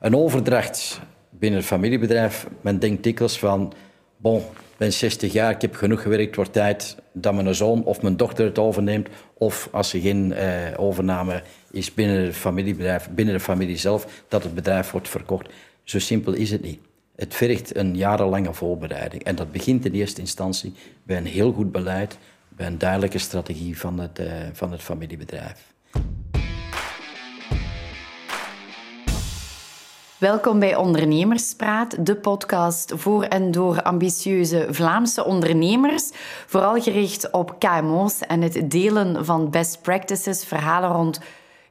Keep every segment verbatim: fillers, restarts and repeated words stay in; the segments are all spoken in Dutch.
Een overdracht binnen het familiebedrijf, men denkt dikwijls van... Bon, ik ben zestig jaar, ik heb genoeg gewerkt, wordt tijd dat mijn zoon of mijn dochter het overneemt. Of als er geen eh, overname is binnen het familiebedrijf, binnen de familie zelf, dat het bedrijf wordt verkocht. Zo simpel is het niet. Het vergt een jarenlange voorbereiding. En dat begint in eerste instantie bij een heel goed beleid, bij een duidelijke strategie van het, eh, van het familiebedrijf. Welkom bij Ondernemerspraat, de podcast voor en door ambitieuze Vlaamse ondernemers. Vooral gericht op K M O's en het delen van best practices, verhalen rond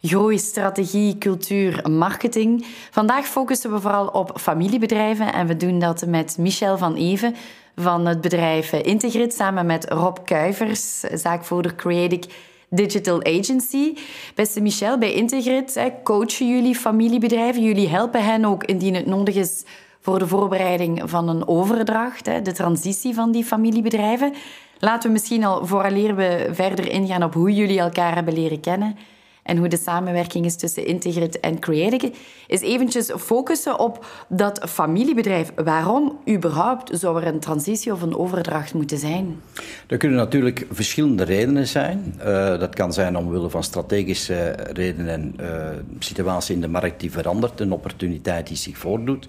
groei, strategie, cultuur, marketing. Vandaag focussen we vooral op familiebedrijven en we doen dat met Michel van Even van het bedrijf Integrit samen met Rob Kuivers, zaakvoerder Creatic Digital Agency. Beste Michel, bij Integrit coachen jullie familiebedrijven. Jullie helpen hen ook indien het nodig is voor de voorbereiding van een overdracht, de transitie van die familiebedrijven. Laten we misschien al vooraleer we verder ingaan op hoe jullie elkaar hebben leren kennen en hoe de samenwerking is tussen Integrit en Creatic, is eventjes focussen op dat familiebedrijf. Waarom überhaupt zou er een transitie of een overdracht moeten zijn? Er kunnen natuurlijk verschillende redenen zijn. Uh, dat kan zijn omwille van strategische redenen, uh, situatie in de markt die verandert, een opportuniteit die zich voordoet.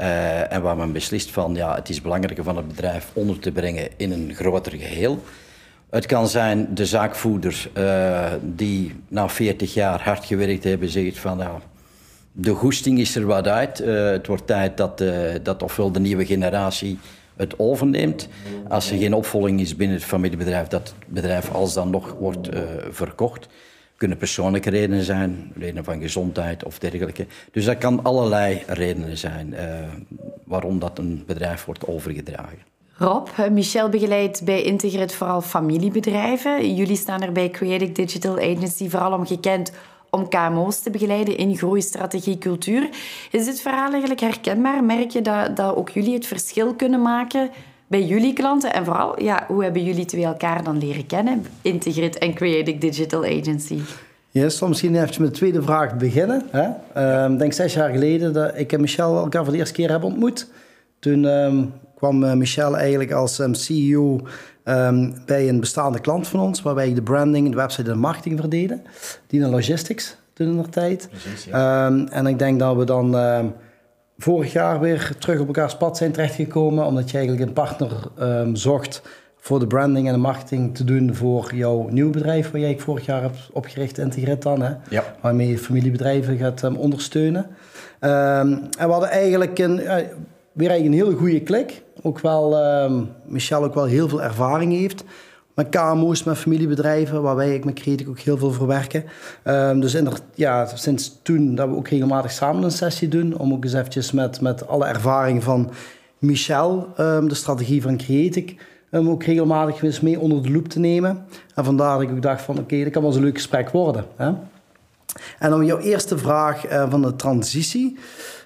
Uh, en waar men beslist van, ja, het is belangrijker van het bedrijf onder te brengen in een groter geheel. Het kan zijn de zaakvoerders uh, die na veertig jaar hard gewerkt hebben, zegt van nou, de goesting is er wat uit. Uh, het wordt tijd dat, uh, dat ofwel de nieuwe generatie het overneemt. Als er geen opvolging is binnen het familiebedrijf, dat het bedrijf alsdan nog wordt uh, verkocht. Kunnen persoonlijke redenen zijn, redenen van gezondheid of dergelijke. Dus dat kan allerlei redenen zijn uh, waarom dat een bedrijf wordt overgedragen. Rob, Michel begeleidt bij Integrit vooral familiebedrijven. Jullie staan er bij Creatic Digital Agency vooral om gekend om K M O's te begeleiden in groei, strategie, cultuur. Is dit verhaal eigenlijk herkenbaar? Merk je dat, dat ook jullie het verschil kunnen maken bij jullie klanten? En vooral, ja, hoe hebben jullie twee elkaar dan leren kennen, Integrit en Creatic Digital Agency? Yes, misschien even met de tweede vraag beginnen. Hè? Uh, ik denk zes jaar geleden dat ik en Michel elkaar voor de eerste keer hebben ontmoet. Toen... Um kwam Michel eigenlijk als C E O um, bij een bestaande klant van ons, waar wij de branding, de website en de marketing verdeden. Dina Logistics, toen in de tijd. Precies, ja. um, en ik denk dat we dan um, vorig jaar weer terug op elkaars pad zijn terechtgekomen, omdat je eigenlijk een partner um, zocht voor de branding en de marketing te doen voor jouw nieuw bedrijf, wat jij vorig jaar hebt opgericht, Integrit dan, hè? Ja. Waarmee je familiebedrijven gaat um, ondersteunen. Um, en we hadden eigenlijk een, uh, weer eigenlijk een hele goede klik. Ook wel, um, Michel ook wel heel veel ervaring heeft met K M O's, met familiebedrijven, waar wij met Creatic ook heel veel voor werken. Um, dus in de, ja, sinds toen dat we ook regelmatig samen een sessie doen, om ook eens eventjes met, met alle ervaring van Michel, um, de strategie van Creatic, um, ook regelmatig eens mee onder de loep te nemen. En vandaar dat ik ook dacht van, oké, okay, dat kan wel eens een leuk gesprek worden. Hè? En dan jouw eerste vraag uh, van de transitie.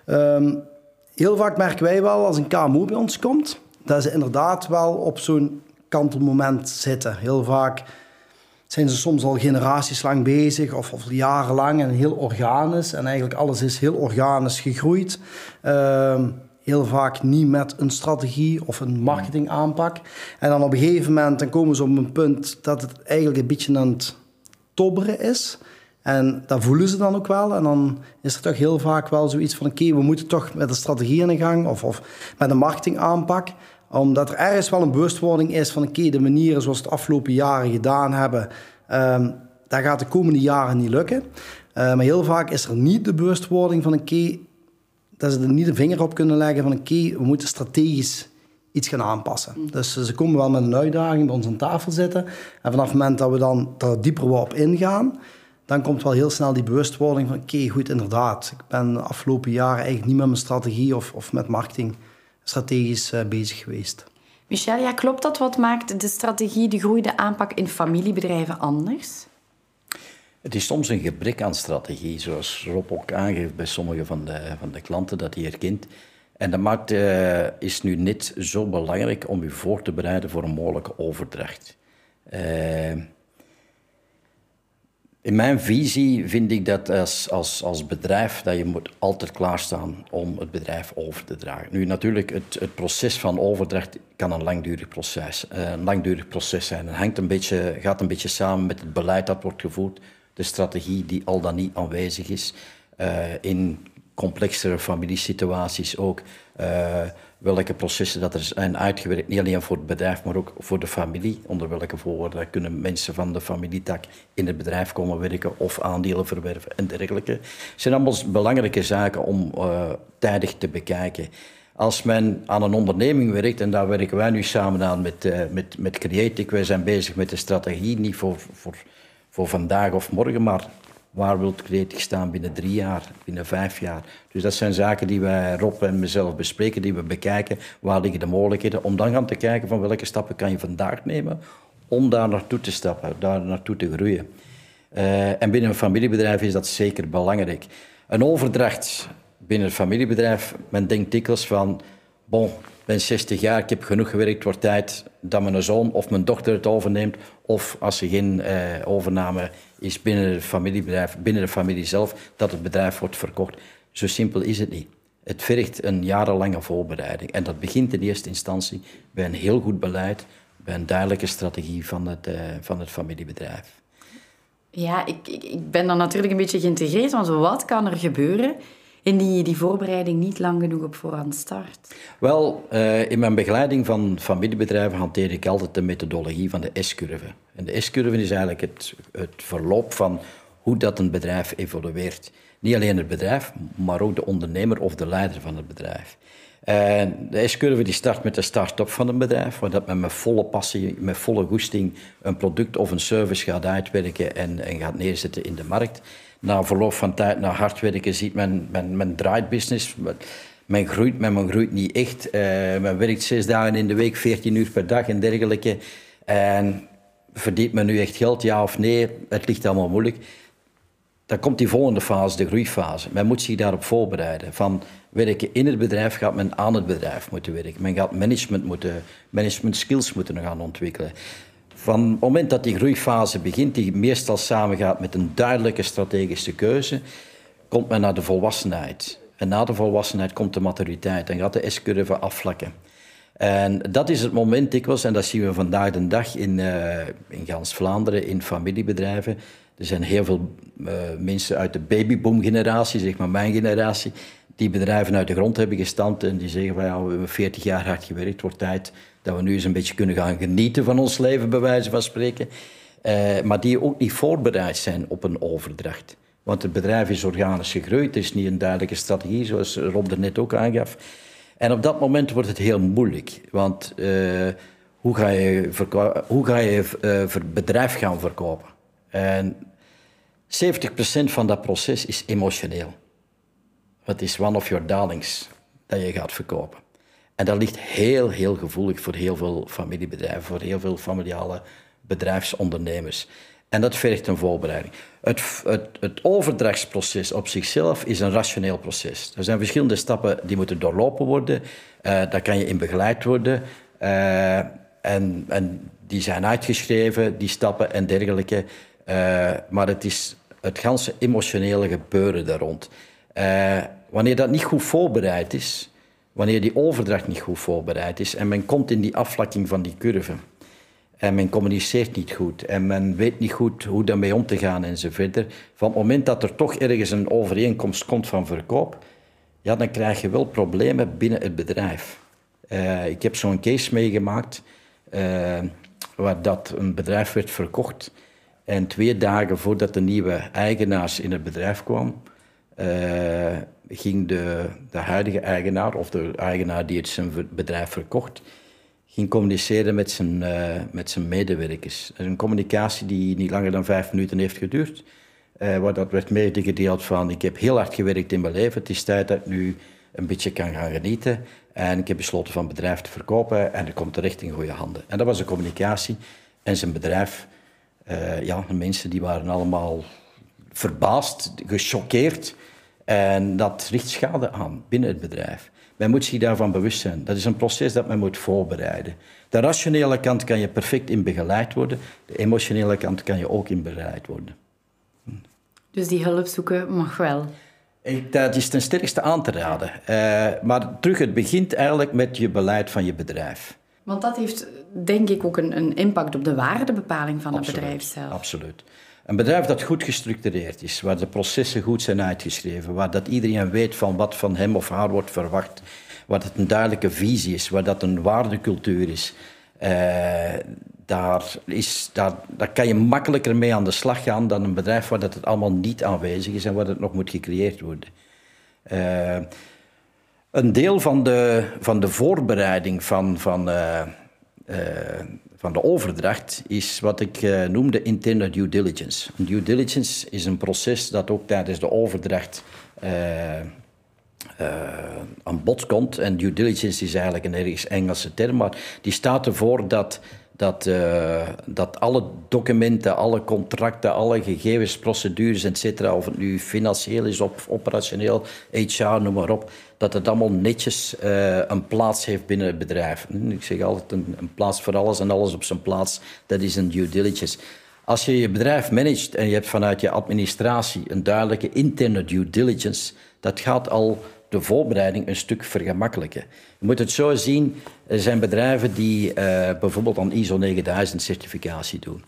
Um, Heel vaak merken wij wel, als een K M O bij ons komt, dat ze inderdaad wel op zo'n kantelmoment zitten. Heel vaak zijn ze soms al generaties lang bezig, of, of jarenlang, en heel organisch. En eigenlijk alles is heel organisch gegroeid. Uh, heel vaak niet met een strategie of een marketingaanpak. En dan op een gegeven moment dan komen ze op een punt dat het eigenlijk een beetje aan het tobberen is. En dat voelen ze dan ook wel. En dan is er toch heel vaak wel zoiets van... oké, okay, we moeten toch met een strategie aan de gang... Of, of met een marketingaanpak. Omdat er ergens wel een bewustwording is van... oké, okay, de manieren zoals we het afgelopen jaren gedaan hebben... Um, dat gaat de komende jaren niet lukken. Uh, maar heel vaak is er niet de bewustwording van... oké, okay, dat ze er niet de vinger op kunnen leggen van... oké, okay, we moeten strategisch iets gaan aanpassen. Dus ze komen wel met een uitdaging bij ons aan tafel zitten. En vanaf het moment dat we dan daar dieper op ingaan... dan komt wel heel snel die bewustwording van... oké, okay, goed, inderdaad. Ik ben de afgelopen jaren eigenlijk niet met mijn strategie... of, of met marketing strategisch uh, bezig geweest. Michel, ja, klopt dat? Wat maakt de strategie, de groei, de aanpak... in familiebedrijven anders? Het is soms een gebrek aan strategie. Zoals Rob ook aangeeft bij sommige van de, van de klanten dat hij herkent. En dat maakt, uh, is nu net zo belangrijk... om u voor te bereiden voor een mogelijke overdracht. Uh, In mijn visie vind ik dat als, als, als bedrijf dat je moet altijd klaarstaan om het bedrijf over te dragen. Nu natuurlijk, het, het proces van overdracht kan een langdurig proces, een langdurig proces zijn. Het hangt een beetje, gaat een beetje samen met het beleid dat wordt gevoerd, de strategie die al dan niet aanwezig is, uh, in complexere familiesituaties ook, uh, welke processen dat er zijn uitgewerkt, niet alleen voor het bedrijf, maar ook voor de familie. Onder welke voorwaarden kunnen mensen van de familietak in het bedrijf komen werken of aandelen verwerven en dergelijke. Het zijn allemaal belangrijke zaken om uh, tijdig te bekijken. Als men aan een onderneming werkt, en daar werken wij nu samen aan met, uh, met, met Creatic, wij zijn bezig met de strategie, niet voor, voor, voor vandaag of morgen, maar waar wil Creatic staan binnen drie jaar, binnen vijf jaar? Dus dat zijn zaken die wij, Rob en mezelf, bespreken, die we bekijken. Waar liggen de mogelijkheden? Om dan gaan te kijken van welke stappen kan je vandaag nemen om daar naartoe te stappen, daar naartoe te groeien. Uh, en binnen een familiebedrijf is dat zeker belangrijk. Een overdracht binnen een familiebedrijf, men denkt dikwijls van, bon, ik ben zestig jaar, ik heb genoeg gewerkt, voor tijd dat mijn zoon of mijn dochter het overneemt. Of als er geen eh, overname is binnen het familiebedrijf, binnen de familie zelf, dat het bedrijf wordt verkocht. Zo simpel is het niet. Het vergt een jarenlange voorbereiding. En dat begint in eerste instantie bij een heel goed beleid, bij een duidelijke strategie van het, eh, van het familiebedrijf. Ja, ik, ik, ik ben dan natuurlijk een beetje geïntegreerd, want wat kan er gebeuren in die, die voorbereiding niet lang genoeg op voorhand start? Wel, uh, in mijn begeleiding van familiebedrijven hanteer ik altijd de methodologie van de S-curve. En de S-curve is eigenlijk het, het verloop van hoe dat een bedrijf evolueert. Niet alleen het bedrijf, maar ook de ondernemer of de leider van het bedrijf. En de S-curve die start met de start-up van een bedrijf, waar dat men met volle passie, met volle goesting een product of een service gaat uitwerken en, en gaat neerzetten in de markt. Na verloop van tijd, na hard werken, ziet men, men, men draait business. Men groeit, men, men groeit niet echt. Uh, men werkt zes dagen in de week, veertien uur per dag en dergelijke. En verdient men nu echt geld, ja of nee? Het ligt allemaal moeilijk. Dan komt die volgende fase, de groeifase. Men moet zich daarop voorbereiden. Van werken in het bedrijf gaat men aan het bedrijf moeten werken. Men gaat management moeten, management skills moeten gaan ontwikkelen. Van het moment dat die groeifase begint, die meestal samengaat met een duidelijke strategische keuze, komt men naar de volwassenheid. En na de volwassenheid komt de maturiteit en gaat de S-curve afvlakken. En dat is het moment dikwijls, en dat zien we vandaag de dag in, uh, in gans Vlaanderen, in familiebedrijven. Er zijn heel veel uh, mensen uit de babyboom-generatie, zeg maar mijn generatie, die bedrijven uit de grond hebben gestampt en die zeggen van ja, we hebben veertig jaar hard gewerkt, wordt tijd dat we nu eens een beetje kunnen gaan genieten van ons leven, bij wijze van spreken. Uh, maar die ook niet voorbereid zijn op een overdracht. Want het bedrijf is organisch gegroeid, het is niet een duidelijke strategie, zoals Rob er net ook aangaf. En op dat moment wordt het heel moeilijk, want uh, hoe ga je, verko- hoe ga je uh, het bedrijf gaan verkopen? En zeventig procent van dat proces is emotioneel. Het is one of your darlings dat je gaat verkopen. En dat ligt heel, heel gevoelig voor heel veel familiebedrijven, voor heel veel familiale bedrijfsondernemers. En dat vergt een voorbereiding. Het, het, het overdrachtsproces op zichzelf is een rationeel proces. Er zijn verschillende stappen die moeten doorlopen worden. Uh, daar kan je in begeleid worden. Uh, en, en die zijn uitgeschreven, die stappen en dergelijke. Uh, maar het is het ganse emotionele gebeuren daar rond. Uh, wanneer dat niet goed voorbereid is, wanneer die overdracht niet goed voorbereid is en men komt in die afvlakking van die curve en men communiceert niet goed en men weet niet goed hoe daarmee om te gaan en zo verder, van het moment dat er toch ergens een overeenkomst komt van verkoop, ja, dan krijg je wel problemen binnen het bedrijf. Uh, ik heb zo'n case meegemaakt uh, waar dat een bedrijf werd verkocht en twee dagen voordat de nieuwe eigenaars in het bedrijf kwam, Uh, ging de, de huidige eigenaar, of de eigenaar die het zijn bedrijf verkocht, ging communiceren met zijn, uh, met zijn medewerkers. Een communicatie die niet langer dan vijf minuten heeft geduurd, uh, waar dat werd medegedeeld van, ik heb heel hard gewerkt in mijn leven, het is tijd dat ik nu een beetje kan gaan genieten en ik heb besloten van het bedrijf te verkopen en dat komt terecht in goede handen. En dat was een communicatie en zijn bedrijf, uh, ja, de mensen die waren allemaal verbaasd, gechoqueerd. En dat richt schade aan binnen het bedrijf. Men moet zich daarvan bewust zijn. Dat is een proces dat men moet voorbereiden. De rationele kant kan je perfect in begeleid worden. De emotionele kant kan je ook in begeleid worden. Dus die hulp zoeken mag wel. Ik, dat is ten sterkste aan te raden. Uh, maar terug, het begint eigenlijk met je beleid van je bedrijf. Want dat heeft denk ik ook een, een impact op de waardebepaling van absoluut, het bedrijf zelf. Absoluut. Een bedrijf dat goed gestructureerd is, waar de processen goed zijn uitgeschreven, waar dat iedereen weet van wat van hem of haar wordt verwacht, waar dat een duidelijke visie is, waar dat een waardecultuur is, uh, daar, is daar, daar kan je makkelijker mee aan de slag gaan dan een bedrijf waar dat het allemaal niet aanwezig is en waar het nog moet gecreëerd worden. Uh, een deel van de, van de voorbereiding van... van uh, uh, van de overdracht is wat ik uh, noemde interne due diligence. Due diligence is een proces dat ook tijdens de overdracht uh, uh, aan bod komt. En due diligence is eigenlijk een ergens Engelse term, maar die staat ervoor dat, dat, uh, dat alle documenten, alle contracten, alle gegevens, procedures, et cetera, of het nu financieel is of operationeel, H R, noem maar op, dat het allemaal netjes uh, een plaats heeft binnen het bedrijf. Ik zeg altijd, een, een plaats voor alles en alles op zijn plaats, dat is een due diligence. Als je je bedrijf managt en je hebt vanuit je administratie een duidelijke interne due diligence, dat gaat al de voorbereiding een stuk vergemakkelijken. Je moet het zo zien, er zijn bedrijven die uh, bijvoorbeeld aan I S O negenduizend certificatie doen.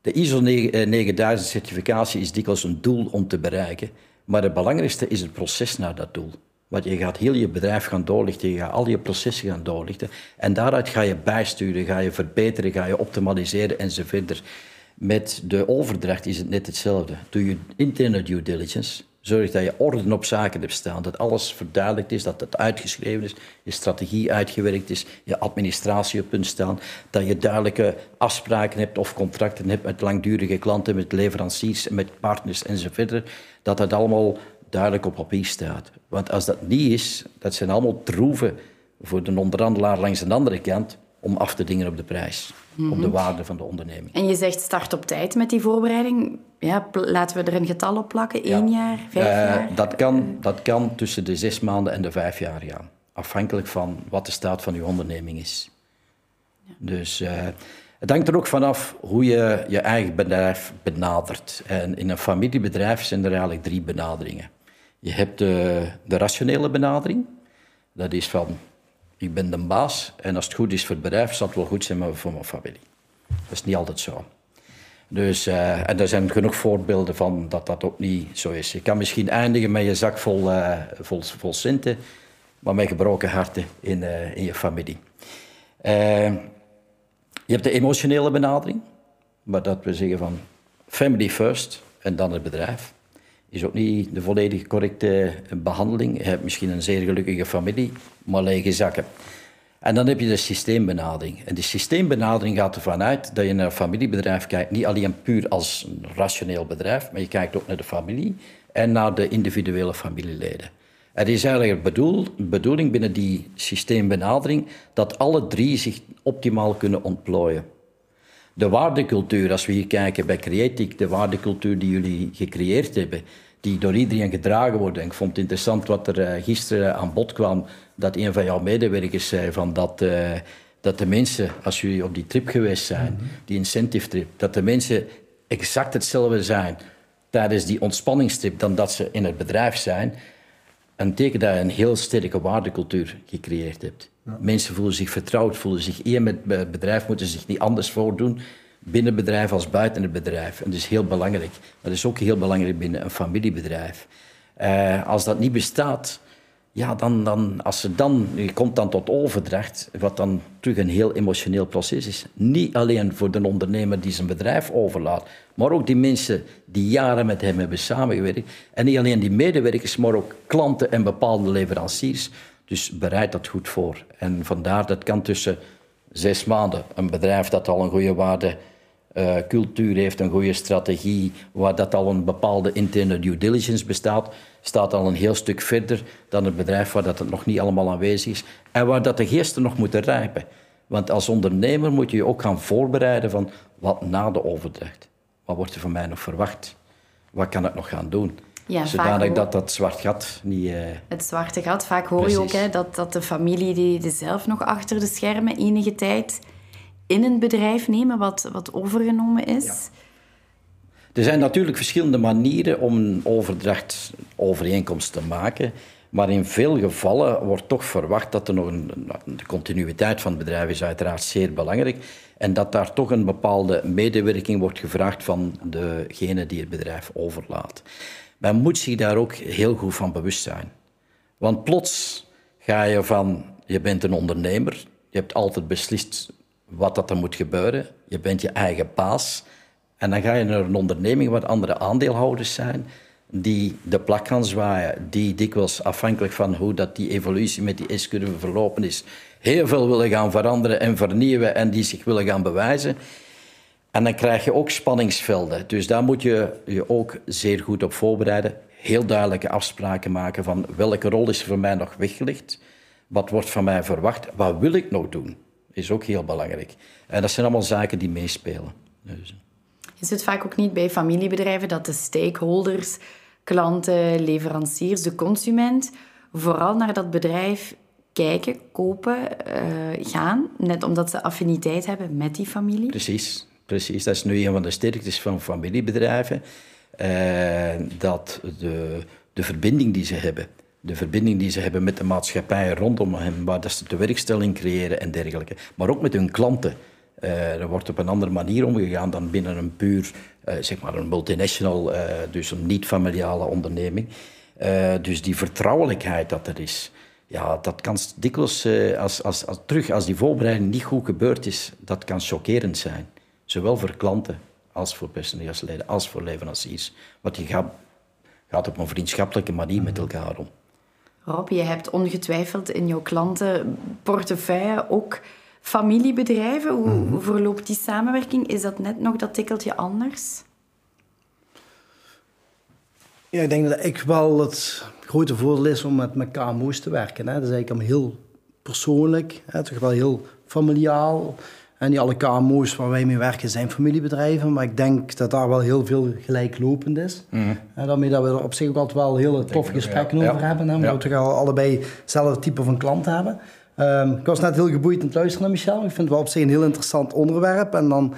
De I S O negenduizend certificatie is dikwijls een doel om te bereiken, maar het belangrijkste is het proces naar dat doel. Want je gaat heel je bedrijf gaan doorlichten, je gaat al je processen gaan doorlichten. En daaruit ga je bijsturen, ga je verbeteren, ga je optimaliseren enzovoort. Met de overdracht is het net hetzelfde. Doe je interne due diligence, zorg dat je orde op zaken hebt staan. Dat alles verduidelijkt is, dat het uitgeschreven is, je strategie uitgewerkt is, je administratie op punt staan. Dat je duidelijke afspraken hebt of contracten hebt met langdurige klanten, met leveranciers, met partners enzovoort. Dat dat allemaal duidelijk op papier staat. Want als dat niet is, dat zijn allemaal troeven voor de onderhandelaar langs de andere kant om af te dingen op de prijs, mm-hmm. op de waarde van de onderneming. En je zegt start op tijd met die voorbereiding. Ja, laten we er een getal op plakken, ja. één jaar, vijf uh, jaar? Dat kan, dat kan tussen de zes maanden en de vijf jaar gaan. Afhankelijk van wat de staat van je onderneming is. Ja. Dus uh, het hangt er ook vanaf hoe je je eigen bedrijf benadert. En in een familiebedrijf zijn er eigenlijk drie benaderingen. Je hebt de, de rationele benadering. Dat is van, ik ben de baas en als het goed is voor het bedrijf, zal het wel goed zijn voor mijn familie. Dat is niet altijd zo. Dus, uh, en er zijn genoeg voorbeelden van dat dat ook niet zo is. Je kan misschien eindigen met je zak vol, uh, vol, vol centen, maar met gebroken harten in, uh, in je familie. Uh, je hebt de emotionele benadering, maar dat we zeggen van family first en dan het bedrijf. Is ook niet de volledige correcte behandeling. Je hebt misschien een zeer gelukkige familie, maar lege zakken. En dan heb je de systeembenadering. En die systeembenadering gaat ervan uit dat je naar een familiebedrijf kijkt, niet alleen puur als een rationeel bedrijf, maar je kijkt ook naar de familie en naar de individuele familieleden. Er is eigenlijk bedoel, bedoeling binnen die systeembenadering dat alle drie zich optimaal kunnen ontplooien. De waardecultuur, als we hier kijken bij Creatic, de waardecultuur die jullie gecreëerd hebben, die door iedereen gedragen wordt. En ik vond het interessant wat er gisteren aan bod kwam, dat een van jouw medewerkers zei van dat, uh, dat de mensen, als jullie op die trip geweest zijn, mm-hmm. die incentive trip, dat de mensen exact hetzelfde zijn tijdens die ontspanningstrip dan dat ze in het bedrijf zijn. Een teken dat je een heel sterke waardecultuur gecreëerd hebt. Ja. Mensen voelen zich vertrouwd, voelen zich één met het bedrijf, moeten zich niet anders voordoen binnen het bedrijf als buiten het bedrijf. En dat is heel belangrijk. Maar dat is ook heel belangrijk binnen een familiebedrijf. Uh, als dat niet bestaat, ja, dan, dan, als er dan, je komt dan tot overdracht, wat dan terug een heel emotioneel proces is. Niet alleen voor de ondernemer die zijn bedrijf overlaat, maar ook die mensen die jaren met hem hebben samengewerkt. En niet alleen die medewerkers, maar ook klanten en bepaalde leveranciers. Dus bereid dat goed voor. En vandaar dat kan tussen zes maanden een bedrijf dat al een goede waarde uh, cultuur heeft, een goede strategie, waar dat al een bepaalde interne due diligence bestaat, staat al een heel stuk verder dan het bedrijf waar dat het nog niet allemaal aanwezig is en waar dat de geesten nog moeten rijpen. Want als ondernemer moet je je ook gaan voorbereiden van wat na de overdracht. Wat wordt er van mij nog verwacht? Wat kan ik nog gaan doen? Ja, zodanig dat dat zwart gat niet... Uh... Het zwarte gat. Vaak hoor Precies. je ook hè, dat, dat de familie die er zelf nog achter de schermen enige tijd in een bedrijf nemen wat, wat overgenomen is. Ja. Er zijn natuurlijk verschillende manieren om een overdrachtsovereenkomst te maken. Maar in veel gevallen wordt toch verwacht dat er nog een... De continuïteit van het bedrijf is uiteraard zeer belangrijk. En dat daar toch een bepaalde medewerking wordt gevraagd van degene die het bedrijf overlaat. Men moet zich daar ook heel goed van bewust zijn. Want plots ga je van... Je bent een ondernemer. Je hebt altijd beslist wat dat er moet gebeuren. Je bent je eigen baas. En dan ga je naar een onderneming waar andere aandeelhouders zijn... die de plak gaan zwaaien, die dikwijls afhankelijk van hoe dat die evolutie met die S-curve verlopen is, heel veel willen gaan veranderen en vernieuwen en die zich willen gaan bewijzen. En dan krijg je ook spanningsvelden. Dus daar moet je je ook zeer goed op voorbereiden. Heel duidelijke afspraken maken van welke rol is er voor mij nog weggelegd, wat wordt van mij verwacht, wat wil ik nog doen, is ook heel belangrijk. En dat zijn allemaal zaken die meespelen. Dus. Is het vaak ook niet bij familiebedrijven dat de stakeholders, klanten, leveranciers, de consument, vooral naar dat bedrijf kijken, kopen, uh, gaan, net omdat ze affiniteit hebben met die familie? Precies, precies. Dat is nu een van de sterktes van familiebedrijven, uh, dat de, de verbinding die ze hebben, de verbinding die ze hebben met de maatschappij rondom hen, waar dat ze de werkstelling creëren en dergelijke, maar ook met hun klanten. Uh, er wordt op een andere manier omgegaan dan binnen een puur, uh, zeg maar een multinational, uh, dus een niet-familiale onderneming. Uh, dus die vertrouwelijkheid dat er is, ja, dat kan dikwijls, uh, als, als, als, terug, als die voorbereiding niet goed gebeurd is, dat kan chockerend zijn. Zowel voor klanten als voor personeelsleden, als voor leveranciers. Want je gaat, gaat op een vriendschappelijke manier met elkaar om. Rob, je hebt ongetwijfeld in jouw klantenportefeuille ook... familiebedrijven, hoe mm-hmm. verloopt die samenwerking? Is dat net nog dat tikkeltje anders? Ja, ik denk dat ik wel het grote voordeel is om met mijn K M O's te werken. Hè. Dat is eigenlijk allemaal heel persoonlijk, hè, toch wel heel familiaal. En niet alle K M O's waar wij mee werken zijn familiebedrijven, maar ik denk dat daar wel heel veel gelijklopend is. Mm-hmm. En daarmee dat we er op zich ook altijd wel heel toffe gesprekken ja. over ja. hebben, hè, omdat ja. we toch allebei hetzelfde type van klant hebben. Um, ik was net heel geboeid aan het luisteren naar Michel. Ik vind het wel op zich een heel interessant onderwerp. En dan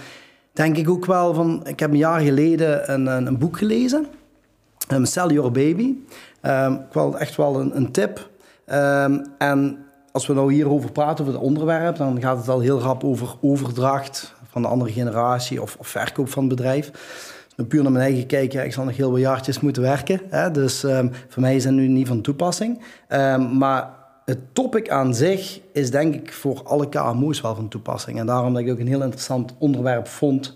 denk ik ook wel van... Ik heb een jaar geleden een, een, een boek gelezen. Um, Sell Your Baby. Um, ik wil echt wel een, een tip. Um, en als we nou hierover praten, over het onderwerp... dan gaat het al heel rap over overdracht van de andere generatie... of, of verkoop van het bedrijf. Dus puur naar mijn eigen kijken, ja, ik zal nog heel wat jaartjes moeten werken. Hè? Dus um, voor mij is dat nu niet van toepassing. Um, maar... Het topic aan zich is denk ik voor alle K M O's wel van toepassing. En daarom dat ik het ook een heel interessant onderwerp vond. Um,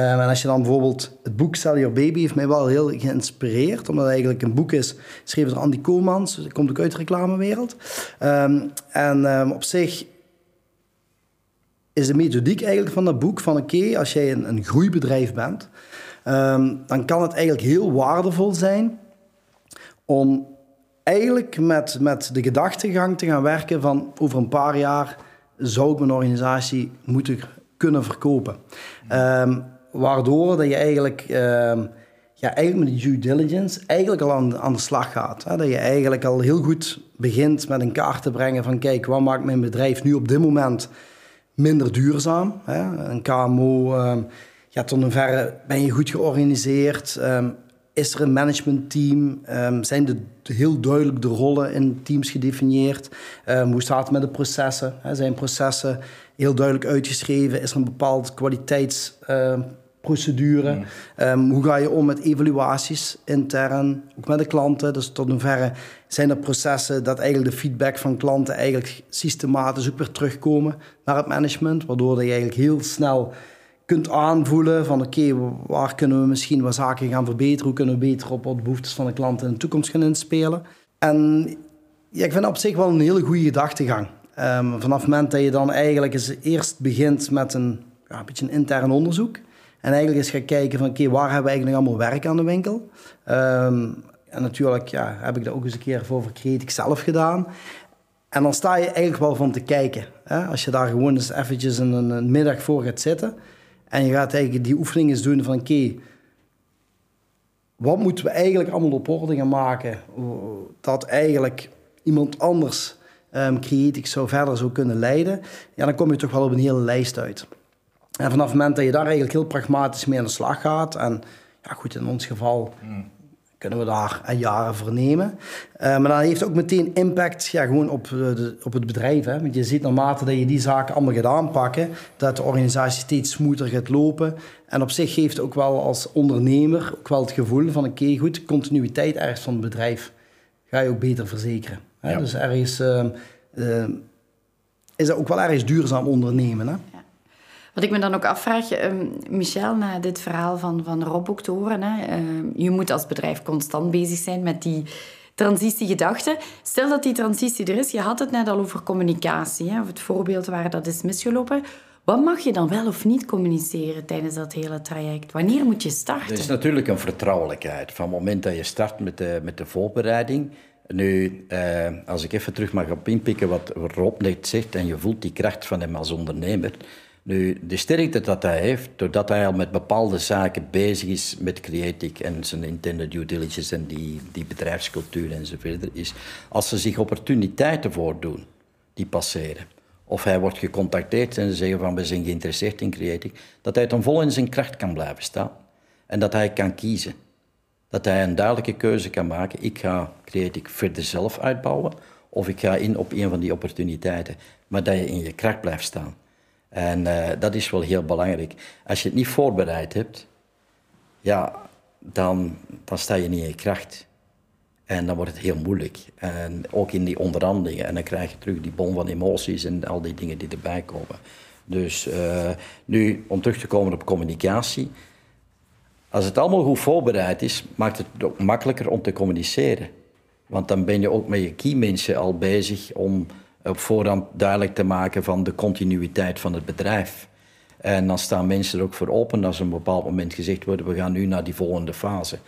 en als je dan bijvoorbeeld het boek Sell Your Baby heeft mij wel heel geïnspireerd. Omdat het eigenlijk een boek is geschreven door Andy Koomans. Dat komt ook uit de reclamewereld. Um, en um, op zich is de methodiek eigenlijk van dat boek van oké, okay, als jij een, een groeibedrijf bent. Um, dan kan het eigenlijk heel waardevol zijn om... eigenlijk met, met de gedachtegang te gaan werken van... over een paar jaar zou ik mijn organisatie moeten kunnen verkopen. Um, waardoor dat je eigenlijk, um, ja, eigenlijk met die due diligence eigenlijk al aan, aan de slag gaat. Hè? Dat je eigenlijk al heel goed begint met een kaart te brengen van... kijk, wat maakt mijn bedrijf nu op dit moment minder duurzaam? Hè? Een K M O, um, ja, tot in verre ben je goed georganiseerd... Um, is er een managementteam? Um, zijn de, de heel duidelijk de rollen in teams gedefinieerd? Um, hoe staat het met de processen? He, zijn processen heel duidelijk uitgeschreven? Is er een bepaald kwaliteitsprocedure? Uh, mm. um, hoe ga je om met evaluaties intern? Ook met de klanten. Dus tot hoeverre zijn er processen dat eigenlijk de feedback van klanten eigenlijk systematisch ook weer terugkomen naar het management? Waardoor dat je eigenlijk heel snel... kunt aanvoelen van oké, okay, waar kunnen we misschien wat zaken gaan verbeteren? Hoe kunnen we beter op wat behoeftes van de klant in de toekomst gaan inspelen? En ja, ik vind dat op zich wel een hele goede gedachtegang. Um, vanaf het moment dat je dan eigenlijk eens eerst begint met een, ja, een beetje een intern onderzoek. En eigenlijk eens gaat kijken van oké, okay, waar hebben we eigenlijk nog allemaal werk aan de winkel? Um, en natuurlijk ja, heb ik dat ook eens een keer voor Creatic zelf gedaan. En dan sta je eigenlijk wel van te kijken. Hè? Als je daar gewoon eens eventjes een, een, een middag voor gaat zitten... En je gaat eigenlijk die oefening eens doen van... oké, okay, wat moeten we eigenlijk allemaal op orde gaan maken... dat eigenlijk iemand anders um, creatief zou verder zou kunnen leiden? Ja, dan kom je toch wel op een hele lijst uit. En vanaf het moment dat je daar eigenlijk heel pragmatisch mee aan de slag gaat... en Ja, goed, in ons geval mm. kunnen we daar jaren voor nemen. Uh, maar dat heeft ook meteen impact ja, gewoon op, de, op het bedrijf. Hè? Want je ziet naarmate dat je die zaken allemaal gaat aanpakken, dat de organisatie steeds smoother gaat lopen. En op zich geeft ook wel als ondernemer ook wel het gevoel van oké, okay, goed, continuïteit ergens van het bedrijf ga je ook beter verzekeren. Hè? Ja. Dus ergens uh, uh, is dat ook wel ergens duurzaam ondernemen. Hè? Ja. Wat ik me dan ook afvraag, um, Michel, na dit verhaal van, van Rob ook te horen, hè, um, je moet als bedrijf constant bezig zijn met die transitiegedachte. Stel dat die transitie er is, je had het net al over communicatie, hè, of het voorbeeld waar dat is misgelopen. Wat mag je dan wel of niet communiceren tijdens dat hele traject? Wanneer moet je starten? Er is natuurlijk een vertrouwelijkheid. Van het moment dat je start met de, met de voorbereiding. Nu, eh, als ik even terug mag op inpikken wat Rob net zegt, en je voelt die kracht van hem als ondernemer. Nu, de sterkte dat hij heeft, doordat hij al met bepaalde zaken bezig is met Creatic en zijn intended due diligence en die, die bedrijfscultuur enzovoort, is als er zich opportuniteiten voordoen die passeren, of hij wordt gecontacteerd en ze zeggen van we zijn geïnteresseerd in Creatic, dat hij dan vol in zijn kracht kan blijven staan en dat hij kan kiezen. Dat hij een duidelijke keuze kan maken, ik ga Creatic verder zelf uitbouwen of ik ga in op een van die opportuniteiten, maar dat je in je kracht blijft staan. En uh, dat is wel heel belangrijk. Als je het niet voorbereid hebt, ja, dan, dan sta je niet in je kracht. En dan wordt het heel moeilijk. En ook in die onderhandelingen. En dan krijg je terug die bom van emoties en al die dingen die erbij komen. Dus uh, nu, om terug te komen op communicatie. Als het allemaal goed voorbereid is, maakt het ook makkelijker om te communiceren. Want dan ben je ook met je key mensen al bezig om op voorhand duidelijk te maken van de continuïteit van het bedrijf. En dan staan mensen er ook voor open als er op een bepaald moment gezegd wordt, we gaan nu naar die volgende fase.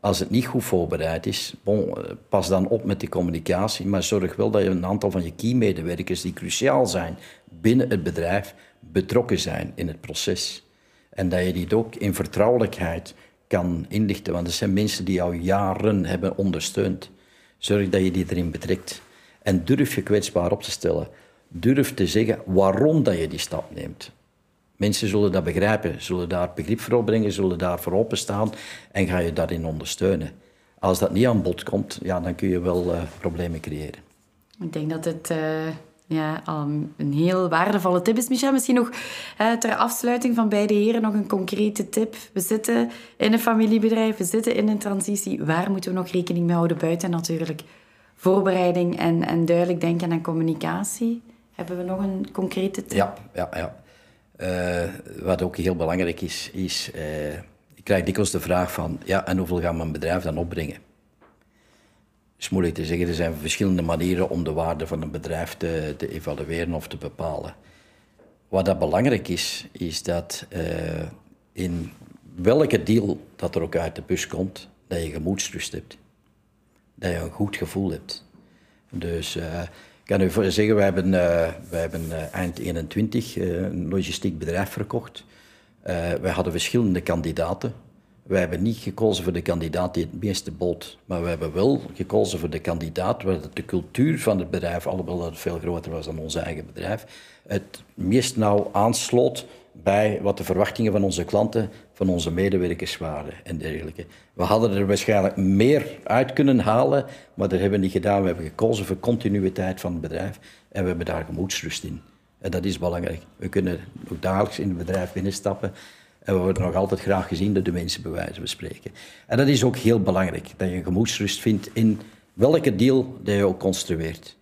Als het niet goed voorbereid is, bon, pas dan op met de communicatie, maar zorg wel dat je een aantal van je key-medewerkers die cruciaal zijn binnen het bedrijf, betrokken zijn in het proces. En dat je dit ook in vertrouwelijkheid kan inlichten, want er zijn mensen die jou jaren hebben ondersteund. Zorg dat je die erin betrekt. En durf je kwetsbaar op te stellen. Durf te zeggen waarom dat je die stap neemt. Mensen zullen dat begrijpen, zullen daar begrip voor opbrengen, zullen daar voor openstaan en ga je daarin ondersteunen. Als dat niet aan bod komt, ja, dan kun je wel uh, problemen creëren. Ik denk dat het uh, ja, um, een heel waardevolle tip is, Michel. Misschien nog uh, ter afsluiting van beide heren nog een concrete tip. We zitten in een familiebedrijf, we zitten in een transitie. Waar moeten we nog rekening mee houden buiten natuurlijk? Voorbereiding en, en duidelijk denken aan communicatie. Hebben we nog een concrete tip? Ja, ja, ja. Uh, wat ook heel belangrijk is, is uh, ik krijg dikwijls de vraag van, ja, en hoeveel gaat mijn bedrijf dan opbrengen? Het is moeilijk te zeggen, er zijn verschillende manieren om de waarde van een bedrijf te, te evalueren of te bepalen. Wat dat belangrijk is, is dat uh, in welke deal dat er ook uit de bus komt, dat je gemoedsrust hebt. Dat je een goed gevoel hebt. Dus uh, ik kan u zeggen, wij hebben, uh, wij hebben uh, eind eenentwintig uh, een logistiek bedrijf verkocht. Uh, wij hadden verschillende kandidaten. Wij hebben niet gekozen voor de kandidaat die het meeste bood. Maar we hebben wel gekozen voor de kandidaat waar de cultuur van het bedrijf, alhoewel dat het veel groter was dan ons eigen bedrijf, het meest nauw aansloot bij wat de verwachtingen van onze klanten, van onze medewerkers waren en dergelijke. We hadden er waarschijnlijk meer uit kunnen halen, maar dat hebben we niet gedaan. We hebben gekozen voor continuïteit van het bedrijf en we hebben daar gemoedsrust in. En dat is belangrijk. We kunnen ook dagelijks in het bedrijf binnenstappen en we worden nog altijd graag gezien door de mensen bij wijze van spreken. En dat is ook heel belangrijk, dat je gemoedsrust vindt in welke deal dat je ook construeert.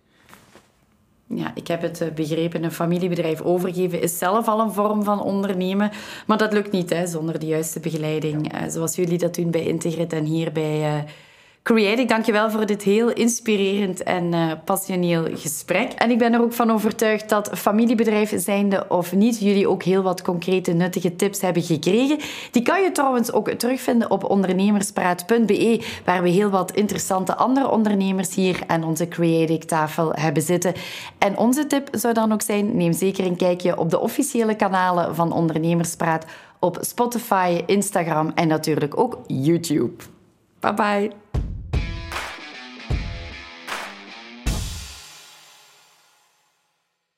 Ja, ik heb het begrepen, een familiebedrijf overgeven is zelf al een vorm van ondernemen. Maar dat lukt niet hè, zonder de juiste begeleiding. Ja. Zoals jullie dat doen bij Integrit en hier bij uh, Creatic. Dank je wel voor dit heel inspirerend en uh, passioneel gesprek. En ik ben er ook van overtuigd dat familiebedrijf zijnde of niet, jullie ook heel wat concrete nuttige tips hebben gekregen. Die kan je trouwens ook terugvinden op ondernemerspraat punt b e, waar we heel wat interessante andere ondernemers hier aan onze Creatic tafel hebben zitten. En onze tip zou dan ook zijn, neem zeker een kijkje op de officiële kanalen van Ondernemerspraat op Spotify, Instagram en natuurlijk ook YouTube. Bye bye!